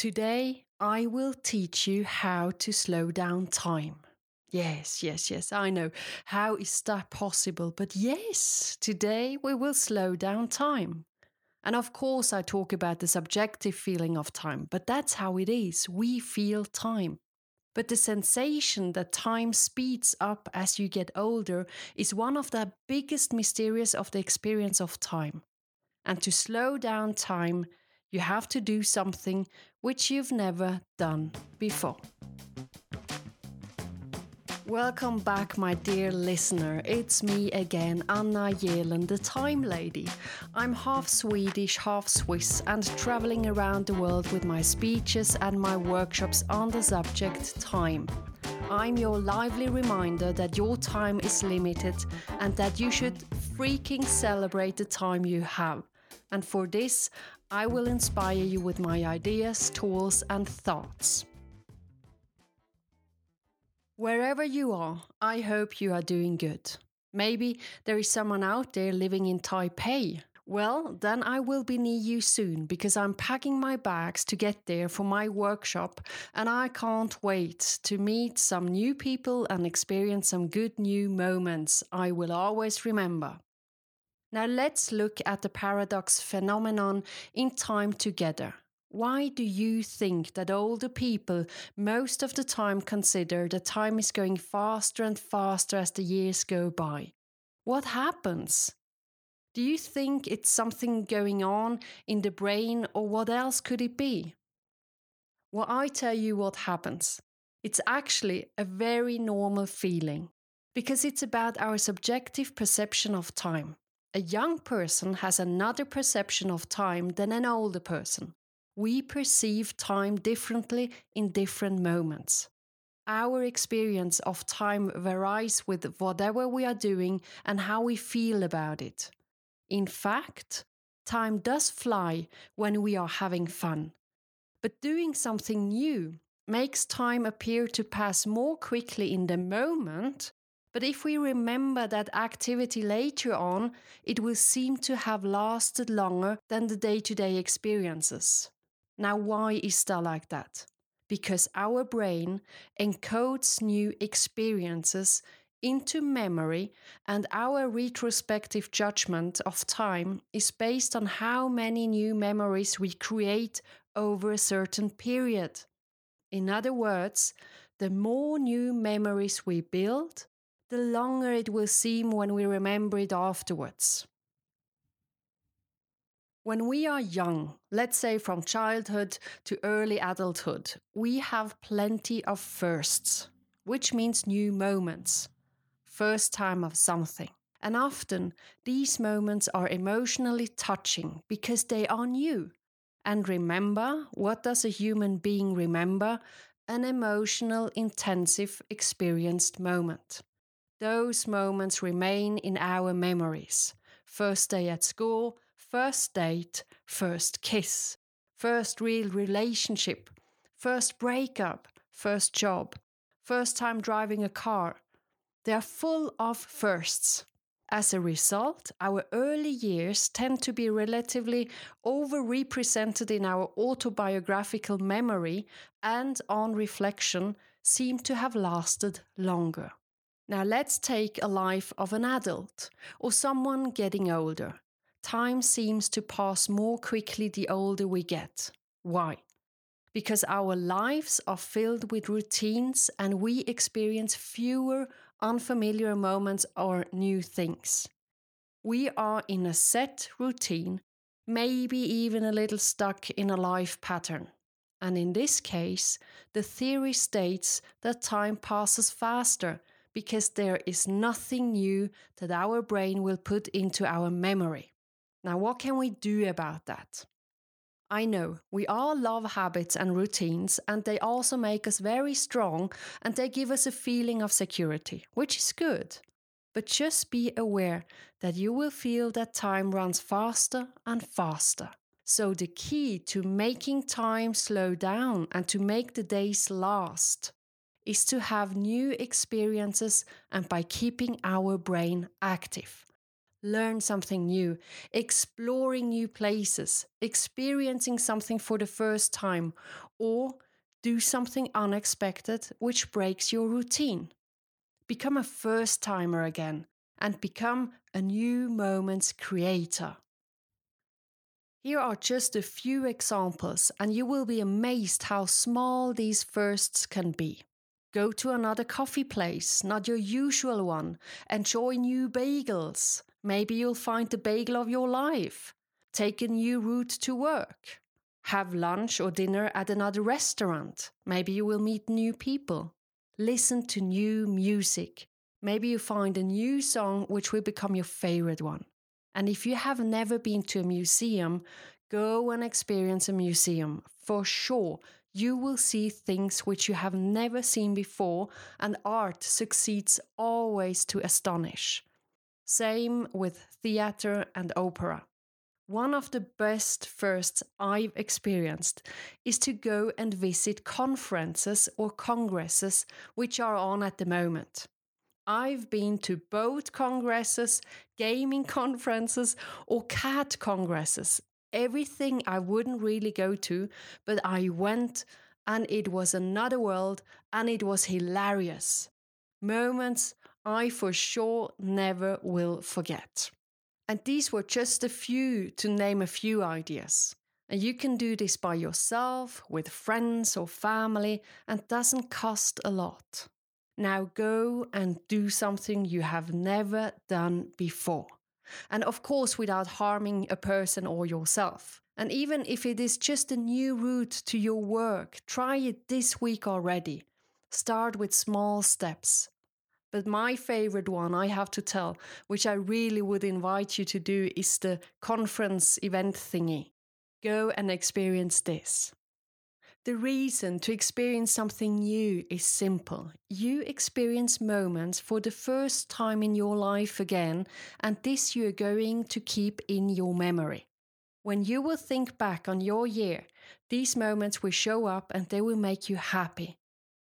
Today, I will teach you how to slow down time. Yes, I know. How is that possible? But yes, today we will slow down time. And of course, I talk about the subjective feeling of time, but that's how it is. We feel time. But the sensation that time speeds up as you get older is one of the biggest mysteries of the experience of time. And to slow down time, you have to do something which you've never done before. Welcome back, my dear listener. It's me again, Anna Jelen, the Time Lady. I'm half Swedish, half Swiss, and traveling around the world with my speeches and my workshops on the subject time. I'm your lively reminder that your time is limited and that you should freaking celebrate the time you have. And for this, I will inspire you with my ideas, tools, and thoughts. Wherever you are, I hope you are doing good. Maybe there is someone out there living in Taipei. Well, then I will be near you soon because I'm packing my bags to get there for my workshop and I can't wait to meet some new people and experience some good new moments I will always remember. Now let's look at the paradox phenomenon in time together. Why do you think that older people most of the time consider that time is going faster and faster as the years go by? What happens? Do you think it's something going on in the brain, or what else could it be? Well, I tell you what happens. It's actually a very normal feeling, because it's about our subjective perception of time. A young person has another perception of time than an older person. We perceive time differently in different moments. Our experience of time varies with whatever we are doing and how we feel about it. In fact, time does fly when we are having fun. But doing something new makes time appear to pass more quickly in the moment. But if we remember that activity later on, it will seem to have lasted longer than the day-to-day experiences. Now, why is that like that? Because our brain encodes new experiences into memory, and our retrospective judgment of time is based on how many new memories we create over a certain period. In other words, the more new memories we build, the longer it will seem when we remember it afterwards. When we are young, let's say from childhood to early adulthood, we have plenty of firsts, which means new moments, first time of something. And often these moments are emotionally touching because they are new. And remember, what does a human being remember? An emotional, intensive, experienced moment. Those moments remain in our memories. First day at school, first date, first kiss, first real relationship, first breakup, first job, first time driving a car. They are full of firsts. As a result, our early years tend to be relatively overrepresented in our autobiographical memory and, on reflection, seem to have lasted longer. Now let's take a life of an adult or someone getting older. Time seems to pass more quickly the older we get. Why? Because our lives are filled with routines and we experience fewer unfamiliar moments or new things. We are in a set routine, maybe even a little stuck in a life pattern. And in this case, the theory states that time passes faster because there is nothing new that our brain will put into our memory. Now, what can we do about that? I know, we all love habits and routines, and they also make us very strong, and they give us a feeling of security, which is good. But just be aware that you will feel that time runs faster and faster. So the key to making time slow down and to make the days last is to have new experiences and by keeping our brain active. learn something new, exploring new places, experiencing something for the first time, or do something unexpected which breaks your routine. Become a first-timer again and become a new moment's creator. Here are just a few examples, and you will be amazed how small these firsts can be. Go to another coffee place, not your usual one. Enjoy new bagels. Maybe you'll find the bagel of your life. Take a new route to work. Have lunch or dinner at another restaurant. Maybe you will meet new people. Listen to new music. Maybe you find a new song which will become your favorite one. And if you have never been to a museum, go and experience a museum. For sure, you will see things which you have never seen before, and art succeeds always to astonish. Same with theatre and opera. One of the best firsts I've experienced is to go and visit conferences or congresses which are on at the moment. I've been to boat congresses, gaming conferences, or cat congresses. Everything I wouldn't really go to, but I went, and it was another world, and it was hilarious. Moments I for sure never will forget. And these were just a few, to name a few ideas. And you can do this by yourself, with friends or family, and doesn't cost a lot. Now go and do something you have never done before. And of course, without harming a person or yourself. And even if it is just a new route to your work, try it this week already. Start with small steps. But my favorite one, I have to tell, which I really would invite you to do, is the conference event thingy. Go and experience this. The reason to experience something new is simple. You experience moments for the first time in your life again, and this you're going to keep in your memory. When you will think back on your year, these moments will show up and they will make you happy.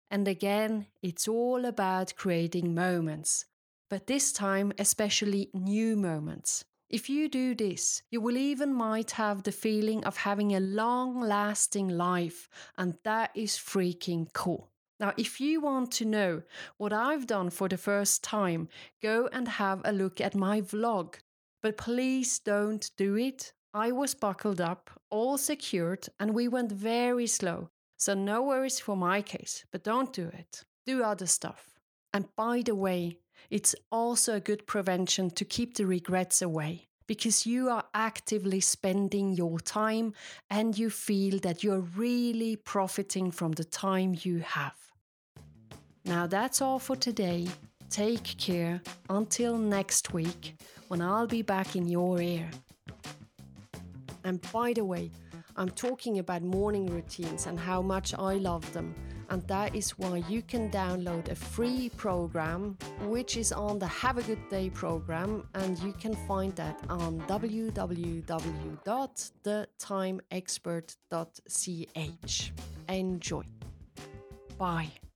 And again, it's all about creating moments. But this time, especially new moments. If you do this, you will even might have the feeling of having a long-lasting life, and that is freaking cool. Now, if you want to know what I've done for the first time, go and have a look at my vlog. But please don't do it. I was buckled up, all secured, and we went very slow. So no worries for my case, but don't do it. Do other stuff. And by the way, it's also a good prevention to keep the regrets away, because you are actively spending your time and you feel that you're really profiting from the time you have. Now that's all for today. Take care until next week, when I'll be back in your ear. And by the way, I'm talking about morning routines and how much I love them. And that is why you can download a free program, which is on the Have a Good Day program. And you can find that on www.thetimeexpert.ch. Enjoy. Bye.